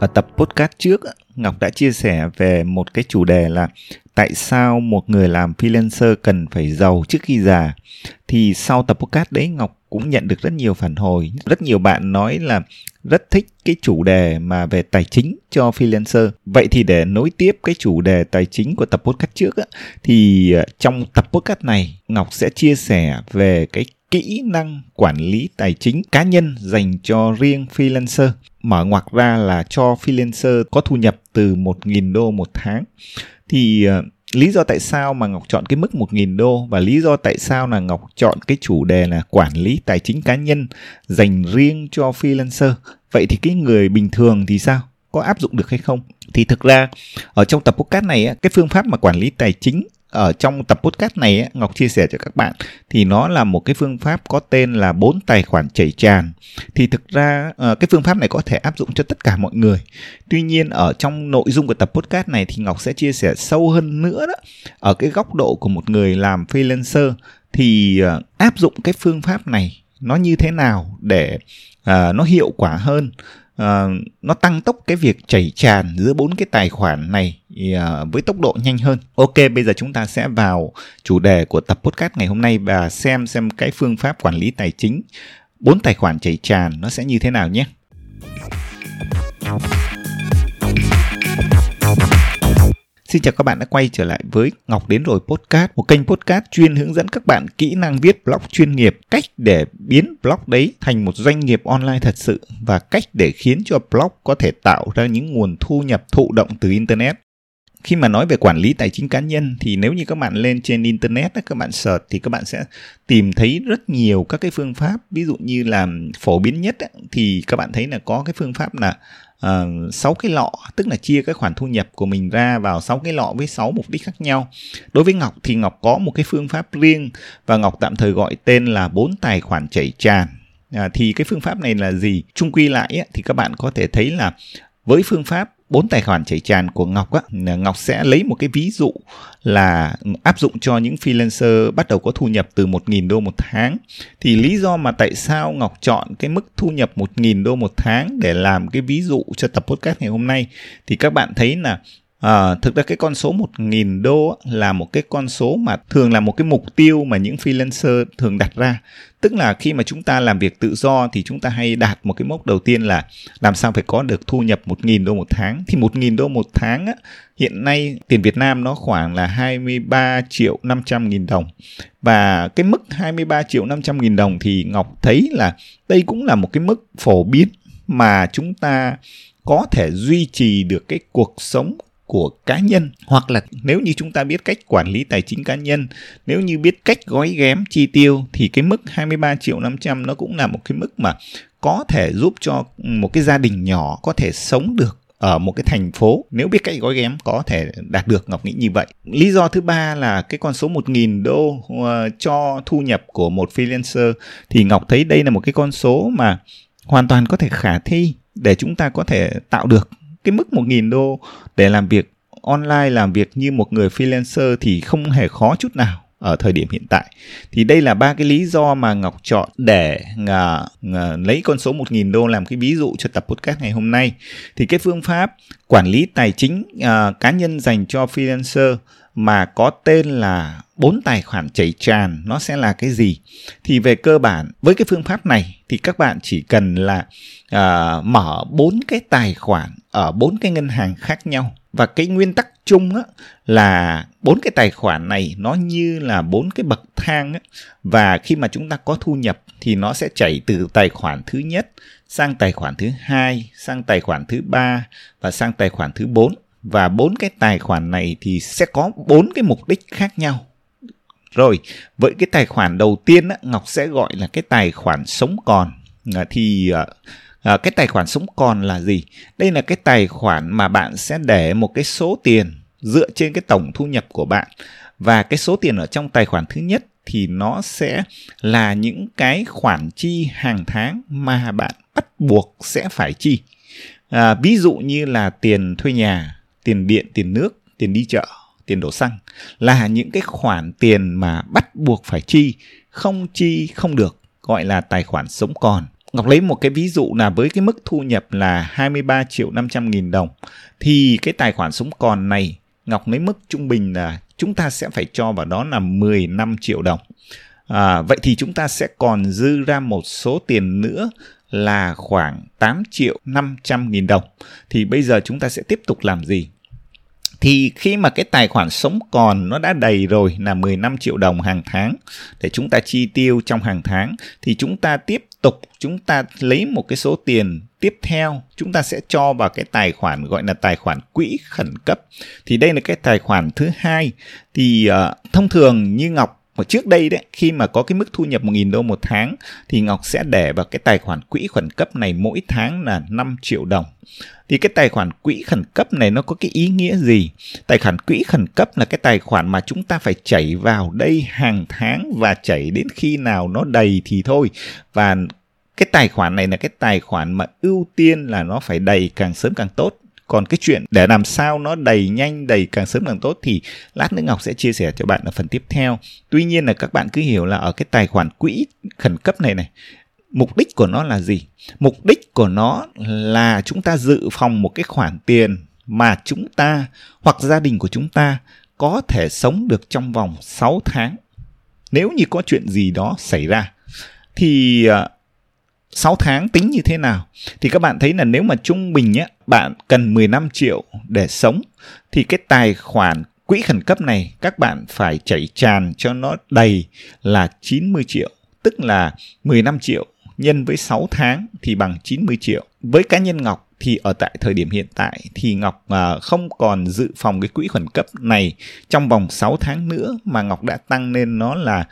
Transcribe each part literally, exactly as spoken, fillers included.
Ở tập podcast trước, Ngọc đã chia sẻ về một cái chủ đề là tại sao một người làm freelancer cần phải giàu trước khi già. Thì sau tập podcast đấy, Ngọc cũng nhận được rất nhiều phản hồi. Rất nhiều bạn nói là rất thích cái chủ đề mà về tài chính cho freelancer. Vậy thì để nối tiếp cái chủ đề tài chính của tập podcast trước á, thì trong tập podcast này, Ngọc sẽ chia sẻ về cái kỹ năng quản lý tài chính cá nhân dành cho riêng freelancer. Mở ngoặc ra là cho freelancer có thu nhập từ một nghìn đô một tháng. Thì uh, lý do tại sao mà Ngọc chọn cái mức một nghìn đô và lý do tại sao là Ngọc chọn cái chủ đề là quản lý tài chính cá nhân dành riêng cho freelancer. Vậy thì cái người bình thường thì sao? Có áp dụng được hay không? Thì thực ra ở trong tập podcast này, cái phương pháp mà quản lý tài chính ở trong tập podcast này Ngọc chia sẻ cho các bạn thì nó là một cái phương pháp có tên là bốn tài khoản chảy tràn. Thì thực ra cái phương pháp này có thể áp dụng cho tất cả mọi người. Tuy nhiên ở trong nội dung của tập podcast này thì Ngọc sẽ chia sẻ sâu hơn nữa đó. Ở cái góc độ của một người làm freelancer thì áp dụng cái phương pháp này nó như thế nào để nó hiệu quả hơn. Uh, nó tăng tốc cái việc chảy tràn giữa bốn cái tài khoản này uh, với tốc độ nhanh hơn. Ok, bây giờ chúng ta sẽ vào chủ đề của tập podcast ngày hôm nay và xem xem cái phương pháp quản lý tài chính bốn tài khoản chảy tràn nó sẽ như thế nào nhé. Xin chào các bạn đã quay trở lại với Ngọc Đến Rồi Podcast, một kênh podcast chuyên hướng dẫn các bạn kỹ năng viết blog chuyên nghiệp, cách để biến blog đấy thành một doanh nghiệp online thật sự và cách để khiến cho blog có thể tạo ra những nguồn thu nhập thụ động từ Internet. Khi mà nói về quản lý tài chính cá nhân thì nếu như các bạn lên trên Internet, các bạn search thì các bạn sẽ tìm thấy rất nhiều các cái phương pháp. Ví dụ như là phổ biến nhất thì các bạn thấy là có cái phương pháp là Uh, sáu cái lọ, tức là chia cái khoản thu nhập của mình ra vào sáu cái lọ với sáu mục đích khác nhau. Đối với Ngọc thì Ngọc có một cái phương pháp riêng và Ngọc tạm thời gọi tên là bốn tài khoản chảy tràn. À, thì cái phương pháp này là gì? Chung quy lại ấy, thì các bạn có thể thấy là với phương pháp bốn tài khoản chảy tràn của Ngọc á, Ngọc sẽ lấy một cái ví dụ là áp dụng cho những freelancer bắt đầu có thu nhập từ một nghìn đô một tháng. Thì lý do mà tại sao Ngọc chọn cái mức thu nhập một nghìn đô một tháng để làm cái ví dụ cho tập podcast ngày hôm nay thì các bạn thấy là à, thực ra cái con số một nghìn đô là một cái con số mà thường là một cái mục tiêu mà những freelancer thường đặt ra. Tức là khi mà chúng ta làm việc tự do thì chúng ta hay đạt một cái mốc đầu tiên là làm sao phải có được thu nhập một nghìn đô một tháng. Thì một nghìn đô một tháng á, hiện nay tiền Việt Nam nó khoảng là hai mươi ba triệu năm trăm nghìn đồng. Và cái mức hai mươi ba triệu năm trăm nghìn đồng thì Ngọc thấy là đây cũng là một cái mức phổ biến mà chúng ta có thể duy trì được cái cuộc sống của cá nhân, hoặc là nếu như chúng ta biết cách quản lý tài chính cá nhân, nếu như biết cách gói ghém chi tiêu thì cái mức hai mươi ba triệu năm trăm nó cũng là một cái mức mà có thể giúp cho một cái gia đình nhỏ có thể sống được ở một cái thành phố. Nếu biết cách gói ghém có thể đạt được, Ngọc nghĩ như vậy. Lý do thứ ba là cái con số một nghìn đô cho thu nhập của một freelancer thì Ngọc thấy đây là một cái con số mà hoàn toàn có thể khả thi để chúng ta có thể tạo được. Cái mức một nghìn đô để làm việc online, làm việc như một người freelancer thì không hề khó chút nào ở thời điểm hiện tại. Thì đây là ba cái lý do mà Ngọc chọn để ngờ, ngờ, lấy con số một nghìn đô làm cái ví dụ cho tập podcast ngày hôm nay. Thì cái phương pháp quản lý tài chính uh, cá nhân dành cho freelancer mà có tên là bốn tài khoản chảy tràn nó sẽ là cái gì? Thì về cơ bản với cái phương pháp này thì các bạn chỉ cần là uh, mở bốn cái tài khoản ở bốn cái ngân hàng khác nhau. Và cái nguyên tắc chung á, là bốn cái tài khoản này nó như là bốn cái bậc thang á, và khi mà chúng ta có thu nhập thì nó sẽ chảy từ tài khoản thứ nhất sang tài khoản thứ hai, sang tài khoản thứ ba và sang tài khoản thứ bốn. Và bốn cái tài khoản này thì sẽ có bốn cái mục đích khác nhau. Rồi, với cái tài khoản đầu tiên á, Ngọc sẽ gọi là cái tài khoản sống còn. Thì à, cái tài khoản sống còn là gì? Đây là cái tài khoản mà bạn sẽ để một cái số tiền dựa trên cái tổng thu nhập của bạn. Và cái số tiền ở trong tài khoản thứ nhất thì nó sẽ là những cái khoản chi hàng tháng mà bạn bắt buộc sẽ phải chi. À, ví dụ như là tiền thuê nhà, tiền điện, tiền nước, tiền đi chợ, tiền đổ xăng là những cái khoản tiền mà bắt buộc phải chi, không chi không được, gọi là tài khoản sống còn. Ngọc lấy một cái ví dụ là với cái mức thu nhập là hai mươi ba triệu năm trăm nghìn đồng thì cái tài khoản sống còn này Ngọc lấy mức trung bình là chúng ta sẽ phải cho vào đó là mười lăm triệu đồng. À, vậy thì chúng ta sẽ còn dư ra một số tiền nữa là khoảng tám triệu năm trăm nghìn đồng. Thì bây giờ chúng ta sẽ tiếp tục làm gì? Thì khi mà cái tài khoản sống còn nó đã đầy rồi là mười lăm triệu đồng hàng tháng để chúng ta chi tiêu trong hàng tháng, thì chúng ta tiếp tục chúng ta lấy một cái số tiền tiếp theo chúng ta sẽ cho vào cái tài khoản gọi là tài khoản quỹ khẩn cấp. Thì đây là cái tài khoản thứ hai. Thì uh, thông thường như Ngọc mà trước đây đấy, khi mà có cái mức thu nhập một nghìn đô một tháng thì Ngọc sẽ để vào cái tài khoản quỹ khẩn cấp này mỗi tháng là năm triệu đồng. Thì cái tài khoản quỹ khẩn cấp này nó có cái ý nghĩa gì? Tài khoản quỹ khẩn cấp là cái tài khoản mà chúng ta phải chảy vào đây hàng tháng và chảy đến khi nào nó đầy thì thôi. Và cái tài khoản này là cái tài khoản mà ưu tiên là nó phải đầy càng sớm càng tốt. Còn cái chuyện để làm sao nó đầy nhanh, đầy càng sớm càng tốt thì lát nữa Ngọc sẽ chia sẻ cho bạn ở phần tiếp theo. Tuy nhiên là các bạn cứ hiểu là ở cái tài khoản quỹ khẩn cấp này này, mục đích của nó là gì? Mục đích của nó là chúng ta dự phòng một cái khoản tiền mà chúng ta hoặc gia đình của chúng ta có thể sống được trong vòng sáu tháng. Nếu như có chuyện gì đó xảy ra thì sáu tháng tính như thế nào? Thì các bạn thấy là nếu mà trung bình á, bạn cần mười lăm triệu để sống thì cái tài khoản quỹ khẩn cấp này các bạn phải chảy tràn cho nó đầy là chín mươi triệu. Tức là mười lăm triệu nhân với sáu tháng thì bằng chín mươi triệu. Với cá nhân Ngọc thì ở tại thời điểm hiện tại thì Ngọc không còn dự phòng cái quỹ khẩn cấp này trong vòng sáu tháng nữa, mà Ngọc đã tăng lên nó là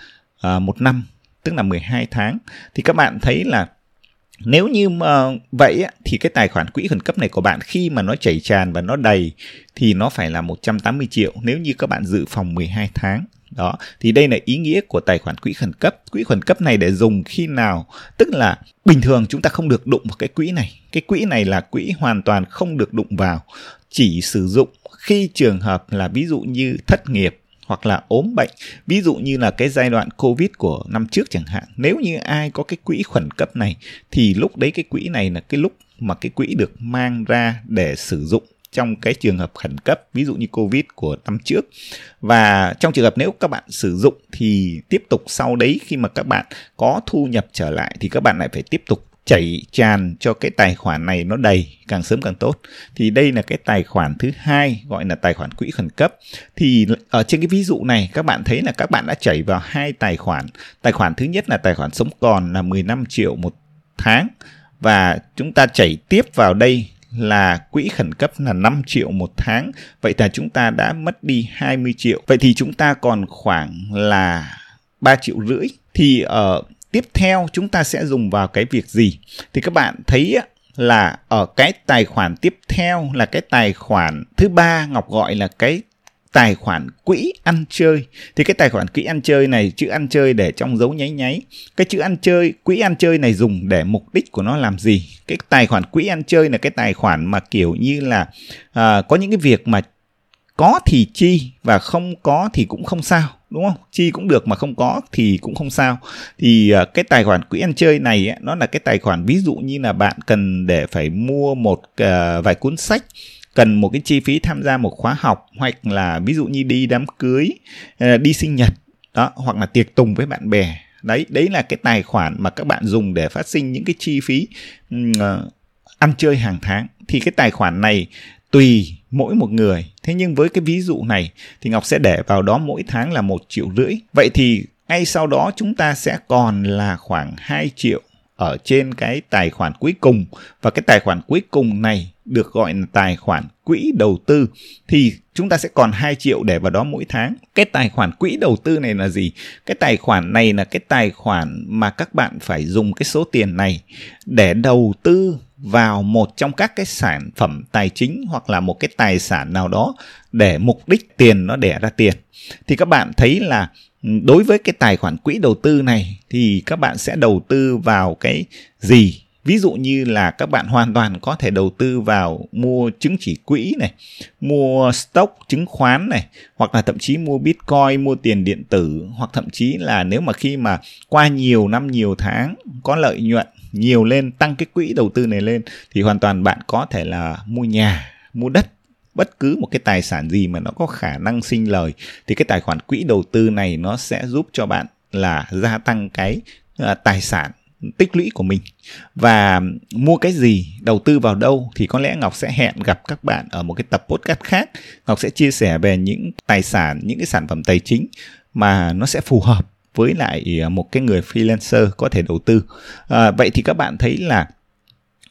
một năm, tức là mười hai tháng. Thì các bạn thấy là nếu như uh, vậy á, thì cái tài khoản quỹ khẩn cấp này của bạn khi mà nó chảy tràn và nó đầy thì nó phải là một trăm tám mươi triệu nếu như các bạn dự phòng mười hai tháng. Đó, thì đây là ý nghĩa của tài khoản quỹ khẩn cấp. Quỹ khẩn cấp này để dùng khi nào? Tức là bình thường chúng ta không được đụng vào cái quỹ này. Cái quỹ này là quỹ hoàn toàn không được đụng vào, chỉ sử dụng khi trường hợp là ví dụ như thất nghiệp hoặc là ốm bệnh, ví dụ như là cái giai đoạn Covid của năm trước chẳng hạn. Nếu như ai có cái quỹ khẩn cấp này thì lúc đấy cái quỹ này là cái lúc mà cái quỹ được mang ra để sử dụng trong cái trường hợp khẩn cấp, ví dụ như Covid của năm trước. Và trong trường hợp nếu các bạn sử dụng thì tiếp tục sau đấy khi mà các bạn có thu nhập trở lại thì các bạn lại phải tiếp tục chảy tràn cho cái tài khoản này nó đầy càng sớm càng tốt. Thì đây là cái tài khoản thứ hai gọi là tài khoản quỹ khẩn cấp. Thì ở trên cái ví dụ này các bạn thấy là các bạn đã chảy vào hai tài khoản. Tài khoản thứ nhất là tài khoản sống còn là mười lăm triệu một tháng và chúng ta chảy tiếp vào đây là quỹ khẩn cấp là năm triệu một tháng. Vậy là chúng ta đã mất đi hai mươi triệu. Vậy thì chúng ta còn khoảng là ba triệu rưỡi. Thì ở tiếp theo chúng ta sẽ dùng vào cái việc gì? Thì các bạn thấy là ở cái tài khoản tiếp theo là cái tài khoản thứ ba, Ngọc gọi là cái tài khoản quỹ ăn chơi. Thì cái tài khoản quỹ ăn chơi này, chữ ăn chơi để trong dấu nháy nháy. Cái chữ ăn chơi, quỹ ăn chơi này dùng để mục đích của nó làm gì? Cái tài khoản quỹ ăn chơi là cái tài khoản mà kiểu như là à, có những cái việc mà có thì chi và không có thì cũng không sao, đúng không? Chi cũng được mà không có thì cũng không sao. Thì cái tài khoản quỹ ăn chơi này ấy, nó là cái tài khoản ví dụ như là bạn cần để phải mua một uh, vài cuốn sách, cần một cái chi phí tham gia một khóa học, hoặc là ví dụ như đi đám cưới, uh, đi sinh nhật, đó, hoặc là tiệc tùng với bạn bè. Đấy, đấy là cái tài khoản mà các bạn dùng để phát sinh những cái chi phí uh, ăn chơi hàng tháng. Thì cái tài khoản này tùy mỗi một người. Thế nhưng với cái ví dụ này thì Ngọc sẽ để vào đó mỗi tháng là một triệu rưỡi. Vậy thì ngay sau đó chúng ta sẽ còn là khoảng hai triệu ở trên cái tài khoản cuối cùng. Và cái tài khoản cuối cùng này được gọi là tài khoản quỹ đầu tư. Thì chúng ta sẽ còn hai triệu để vào đó mỗi tháng. Cái tài khoản quỹ đầu tư này là gì? Cái tài khoản này là cái tài khoản mà các bạn phải dùng cái số tiền này để đầu tư vào một trong các cái sản phẩm tài chính hoặc là một cái tài sản nào đó để mục đích tiền nó đẻ ra tiền. Thì các bạn thấy là đối với cái tài khoản quỹ đầu tư này thì các bạn sẽ đầu tư vào cái gì? Ví dụ như là các bạn hoàn toàn có thể đầu tư vào mua chứng chỉ quỹ này, mua stock, chứng khoán này, hoặc là thậm chí mua Bitcoin, mua tiền điện tử, hoặc thậm chí là nếu mà khi mà qua nhiều năm, nhiều tháng có lợi nhuận nhiều lên, tăng cái quỹ đầu tư này lên, thì hoàn toàn bạn có thể là mua nhà, mua đất, bất cứ một cái tài sản gì mà nó có khả năng sinh lời, thì cái tài khoản quỹ đầu tư này nó sẽ giúp cho bạn là gia tăng cái tài sản tích lũy của mình. Và mua cái gì, đầu tư vào đâu thì có lẽ Ngọc sẽ hẹn gặp các bạn ở một cái tập podcast khác. Ngọc sẽ chia sẻ về những tài sản, những cái sản phẩm tài chính mà nó sẽ phù hợp với lại một cái người freelancer có thể đầu tư. À, vậy thì các bạn thấy là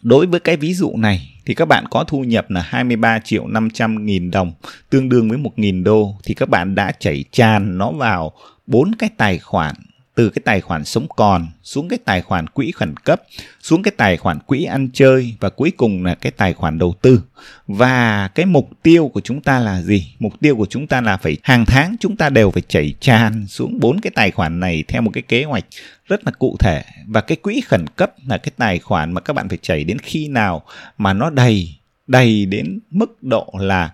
đối với cái ví dụ này thì các bạn có thu nhập là hai mươi ba triệu năm trăm nghìn đồng, tương đương với một nghìn đô, thì các bạn đã chảy tràn nó vào bốn cái tài khoản, từ cái tài khoản sống còn xuống cái tài khoản quỹ khẩn cấp, xuống cái tài khoản quỹ ăn chơi và cuối cùng là cái tài khoản đầu tư. Và cái mục tiêu của chúng ta là gì? Mục tiêu của chúng ta là phải hàng tháng chúng ta đều phải chảy tràn xuống bốn cái tài khoản này theo một cái kế hoạch rất là cụ thể. Và cái quỹ khẩn cấp là cái tài khoản mà các bạn phải chảy đến khi nào mà nó đầy, đầy đến mức độ là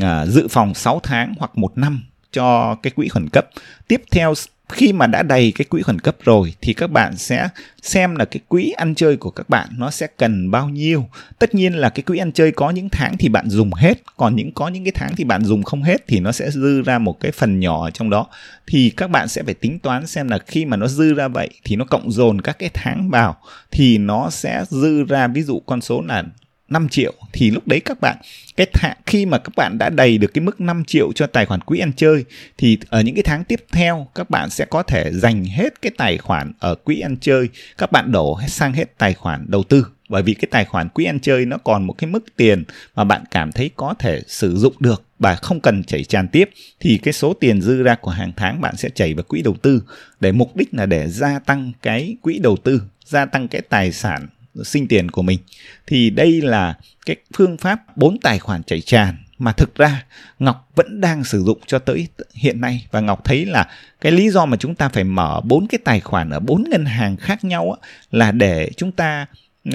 à, dự phòng sáu tháng hoặc một năm cho cái quỹ khẩn cấp. Tiếp theo, khi mà đã đầy cái quỹ khẩn cấp rồi thì các bạn sẽ xem là cái quỹ ăn chơi của các bạn nó sẽ cần bao nhiêu. Tất nhiên là cái quỹ ăn chơi có những tháng thì bạn dùng hết, còn những có những cái tháng thì bạn dùng không hết thì nó sẽ dư ra một cái phần nhỏ ở trong đó. Thì các bạn sẽ phải tính toán xem là khi mà nó dư ra vậy thì nó cộng dồn các cái tháng vào thì nó sẽ dư ra ví dụ con số là năm triệu, thì lúc đấy các bạn cái tháng, khi mà các bạn đã đầy được cái mức năm triệu cho tài khoản quỹ ăn chơi thì ở những cái tháng tiếp theo các bạn sẽ có thể dành hết cái tài khoản ở quỹ ăn chơi, các bạn đổ sang hết tài khoản đầu tư. Bởi vì cái tài khoản quỹ ăn chơi nó còn một cái mức tiền mà bạn cảm thấy có thể sử dụng được và không cần chảy tràn tiếp, thì cái số tiền dư ra của hàng tháng bạn sẽ chảy vào quỹ đầu tư, để mục đích là để gia tăng cái quỹ đầu tư, gia tăng cái tài sản sinh tiền của mình. Thì đây là cái phương pháp bốn tài khoản chảy tràn mà thực ra Ngọc vẫn đang sử dụng cho tới hiện nay. Và Ngọc thấy là cái lý do mà chúng ta phải mở bốn cái tài khoản ở bốn ngân hàng khác nhau là để chúng ta uh,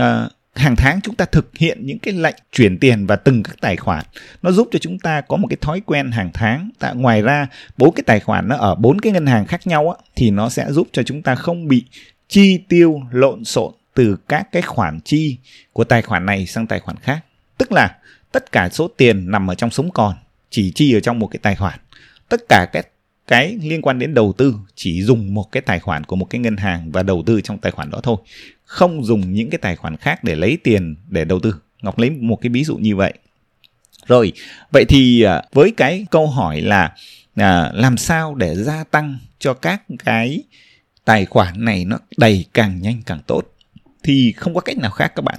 hàng tháng chúng ta thực hiện những cái lệnh chuyển tiền vào từng các tài khoản. Nó giúp cho chúng ta có một cái thói quen hàng tháng. Tại ngoài ra bốn cái tài khoản nó ở bốn cái ngân hàng khác nhau thì nó sẽ giúp cho chúng ta không bị chi tiêu lộn xộn từ các cái khoản chi của tài khoản này sang tài khoản khác. Tức là tất cả số tiền nằm ở trong sống còn chỉ chi ở trong một cái tài khoản. Tất cả các cái liên quan đến đầu tư chỉ dùng một cái tài khoản của một cái ngân hàng và đầu tư trong tài khoản đó thôi. Không dùng những cái tài khoản khác để lấy tiền để đầu tư. Ngọc lấy một cái ví dụ như vậy. Rồi, vậy thì với cái câu hỏi là à, làm sao để gia tăng cho các cái tài khoản này nó đầy càng nhanh càng tốt? Thì không có cách nào khác các bạn.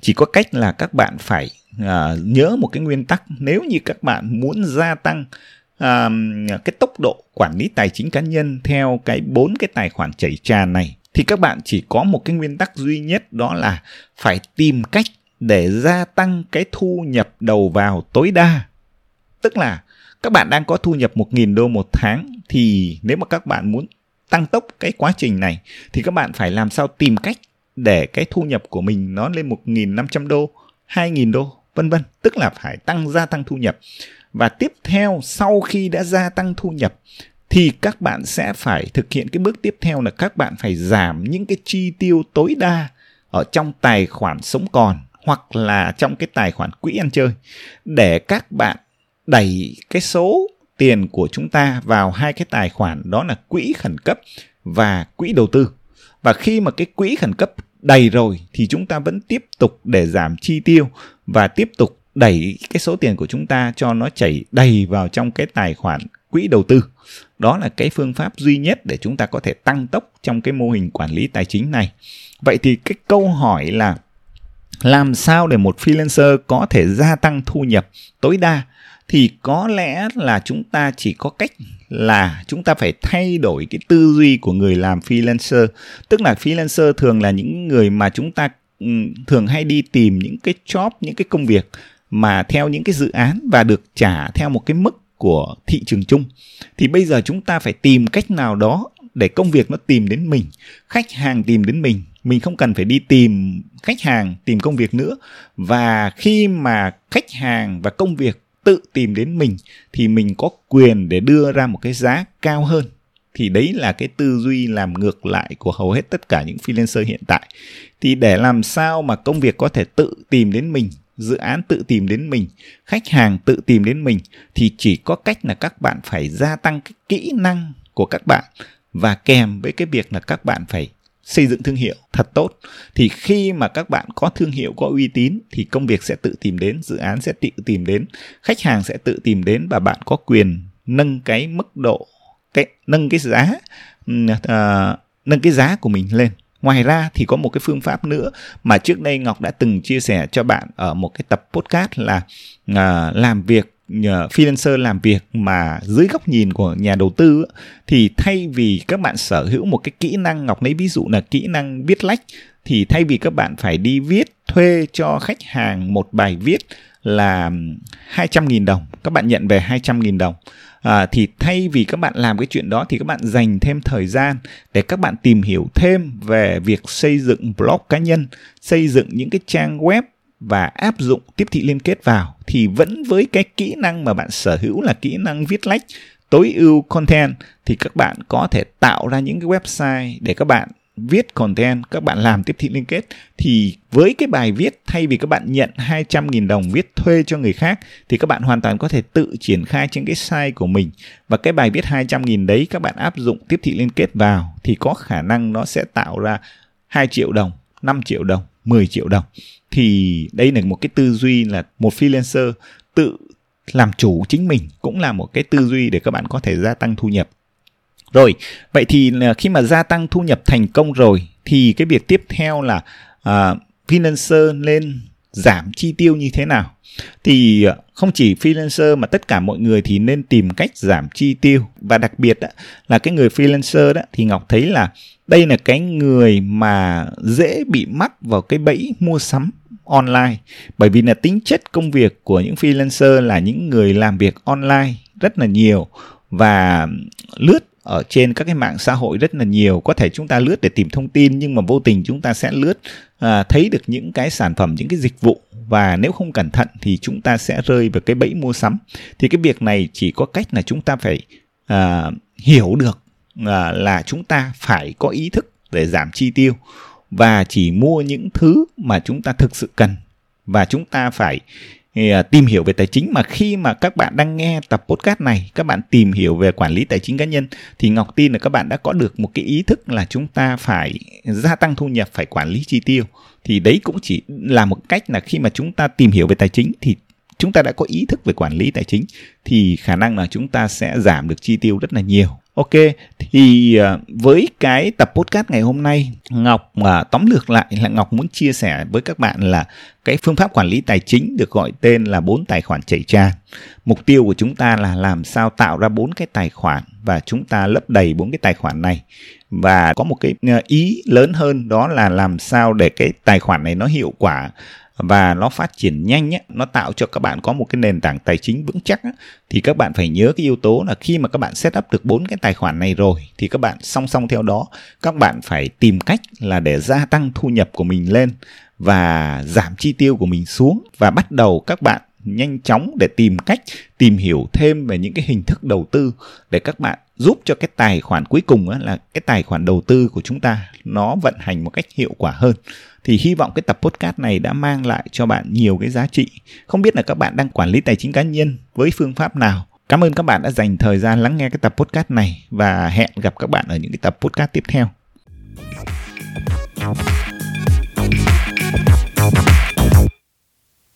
Chỉ có cách là các bạn phải uh, nhớ một cái nguyên tắc. Nếu như các bạn muốn gia tăng uh, cái tốc độ quản lý tài chính cá nhân theo cái bốn cái tài khoản chảy tràn này, thì các bạn chỉ có một cái nguyên tắc duy nhất, đó là phải tìm cách để gia tăng cái thu nhập đầu vào tối đa. Tức là các bạn đang có thu nhập một nghìn đô một tháng, thì nếu mà các bạn muốn tăng tốc cái quá trình này thì các bạn phải làm sao tìm cách để cái thu nhập của mình nó lên một nghìn năm trăm đô, hai nghìn đô, vân vân. Tức là phải tăng gia tăng thu nhập. Và tiếp theo, sau khi đã gia tăng thu nhập thì các bạn sẽ phải thực hiện cái bước tiếp theo là các bạn phải giảm những cái chi tiêu tối đa ở trong tài khoản sống còn hoặc là trong cái tài khoản quỹ ăn chơi, để các bạn đẩy cái số tiền của chúng ta vào hai cái tài khoản, đó là quỹ khẩn cấp và quỹ đầu tư. Và khi mà cái quỹ khẩn cấp đầy rồi thì chúng ta vẫn tiếp tục để giảm chi tiêu và tiếp tục đẩy cái số tiền của chúng ta cho nó chảy đầy vào trong cái tài khoản quỹ đầu tư. Đó là cái phương pháp duy nhất để chúng ta có thể tăng tốc trong cái mô hình quản lý tài chính này. Vậy thì cái câu hỏi là làm sao để một freelancer có thể gia tăng thu nhập tối đa? Thì có lẽ là chúng ta chỉ có cách là chúng ta phải thay đổi cái tư duy của người làm freelancer. Tức là freelancer thường là những người mà chúng ta thường hay đi tìm những cái job, những cái công việc mà theo những cái dự án và được trả theo một cái mức của thị trường chung. Thì bây giờ chúng ta phải tìm cách nào đó để công việc nó tìm đến mình, khách hàng tìm đến mình. Mình không cần phải đi tìm khách hàng, tìm công việc nữa. Và khi mà khách hàng và công việc tự tìm đến mình thì mình có quyền để đưa ra một cái giá cao hơn. Thì đấy là cái tư duy làm ngược lại của hầu hết tất cả những freelancer hiện tại. Thì để làm sao mà công việc có thể tự tìm đến mình, dự án tự tìm đến mình, khách hàng tự tìm đến mình, thì chỉ có cách là các bạn phải gia tăng cái kỹ năng của các bạn và kèm với cái việc là các bạn phải xây dựng thương hiệu thật tốt. Thì khi mà các bạn có thương hiệu, có uy tín thì công việc sẽ tự tìm đến, dự án sẽ tự tìm đến, khách hàng sẽ tự tìm đến, và bạn có quyền nâng cái mức độ, cái, nâng cái giá uh, nâng cái giá của mình lên. Ngoài ra thì có một cái phương pháp nữa mà trước đây Ngọc đã từng chia sẻ cho bạn ở một cái tập podcast là uh, làm việc freelancer làm việc mà dưới góc nhìn của nhà đầu tư. Thì thay vì các bạn sở hữu một cái kỹ năng, Ngọc lấy ví dụ là kỹ năng viết lách, thì thay vì các bạn phải đi viết, thuê cho khách hàng một bài viết là hai trăm nghìn đồng, các bạn nhận về hai trăm nghìn đồng, à, thì thay vì các bạn làm cái chuyện đó thì các bạn dành thêm thời gian để các bạn tìm hiểu thêm về việc xây dựng blog cá nhân, xây dựng những cái trang web và áp dụng tiếp thị liên kết vào. Thì vẫn với cái kỹ năng mà bạn sở hữu là kỹ năng viết lách, tối ưu content, thì các bạn có thể tạo ra những cái website để các bạn viết content, các bạn làm tiếp thị liên kết. Thì với cái bài viết, thay vì các bạn nhận hai trăm nghìn đồng viết thuê cho người khác, thì các bạn hoàn toàn có thể tự triển khai trên cái site của mình. Và cái bài viết hai trăm nghìn đấy các bạn áp dụng tiếp thị liên kết vào thì có khả năng nó sẽ tạo ra hai triệu đồng, năm triệu đồng, mười triệu đồng. Thì đây là một cái tư duy là một freelancer tự làm chủ chính mình, cũng là một cái tư duy để các bạn có thể gia tăng thu nhập. Rồi, vậy thì khi mà gia tăng thu nhập thành công rồi thì cái việc tiếp theo là uh, freelancer nên giảm chi tiêu như thế nào. Thì không chỉ freelancer mà tất cả mọi người thì nên tìm cách giảm chi tiêu. Và đặc biệt đó, là cái người freelancer đó, thì Ngọc thấy là đây là cái người mà dễ bị mắc vào cái bẫy mua sắm online. Bởi vì là tính chất công việc của những freelancer là những người làm việc online rất là nhiều và lướt ở trên các cái mạng xã hội rất là nhiều. Có thể chúng ta lướt để tìm thông tin, nhưng mà vô tình chúng ta sẽ lướt à, thấy được những cái sản phẩm, những cái dịch vụ, và nếu không cẩn thận thì chúng ta sẽ rơi vào cái bẫy mua sắm. Thì cái việc này chỉ có cách là chúng ta phải à, hiểu được à, là chúng ta phải có ý thức để giảm chi tiêu và chỉ mua những thứ mà chúng ta thực sự cần. Và chúng ta phải tìm hiểu về tài chính. Mà khi mà các bạn đang nghe tập podcast này, các bạn tìm hiểu về quản lý tài chính cá nhân, thì Ngọc tin là các bạn đã có được một cái ý thức là chúng ta phải gia tăng thu nhập, phải quản lý chi tiêu. Thì đấy cũng chỉ là một cách là khi mà chúng ta tìm hiểu về tài chính thì chúng ta đã có ý thức về quản lý tài chính, thì khả năng là chúng ta sẽ giảm được chi tiêu rất là nhiều. Ok, thì với cái tập podcast ngày hôm nay, Ngọc tóm lược lại là Ngọc muốn chia sẻ với các bạn là cái phương pháp quản lý tài chính được gọi tên là bốn tài khoản chảy tràn. Mục tiêu của chúng ta là làm sao tạo ra bốn cái tài khoản và chúng ta lấp đầy bốn cái tài khoản này. Và có một cái ý lớn hơn đó là làm sao để cái tài khoản này nó hiệu quả và nó phát triển nhanh ấy, nó tạo cho các bạn có một cái nền tảng tài chính vững chắc ấy. Thì các bạn phải nhớ cái yếu tố là khi mà các bạn set up được bốn cái tài khoản này rồi thì các bạn song song theo đó các bạn phải tìm cách là để gia tăng thu nhập của mình lên và giảm chi tiêu của mình xuống. Và bắt đầu các bạn nhanh chóng để tìm cách tìm hiểu thêm về những cái hình thức đầu tư để các bạn giúp cho cái tài khoản cuối cùng ấy, là cái tài khoản đầu tư của chúng ta nó vận hành một cách hiệu quả hơn. Thì hy vọng cái tập podcast này đã mang lại cho bạn nhiều cái giá trị. Không biết là các bạn đang quản lý tài chính cá nhân với phương pháp nào. Cảm ơn các bạn đã dành thời gian lắng nghe cái tập podcast này và hẹn gặp các bạn ở những cái tập podcast tiếp theo.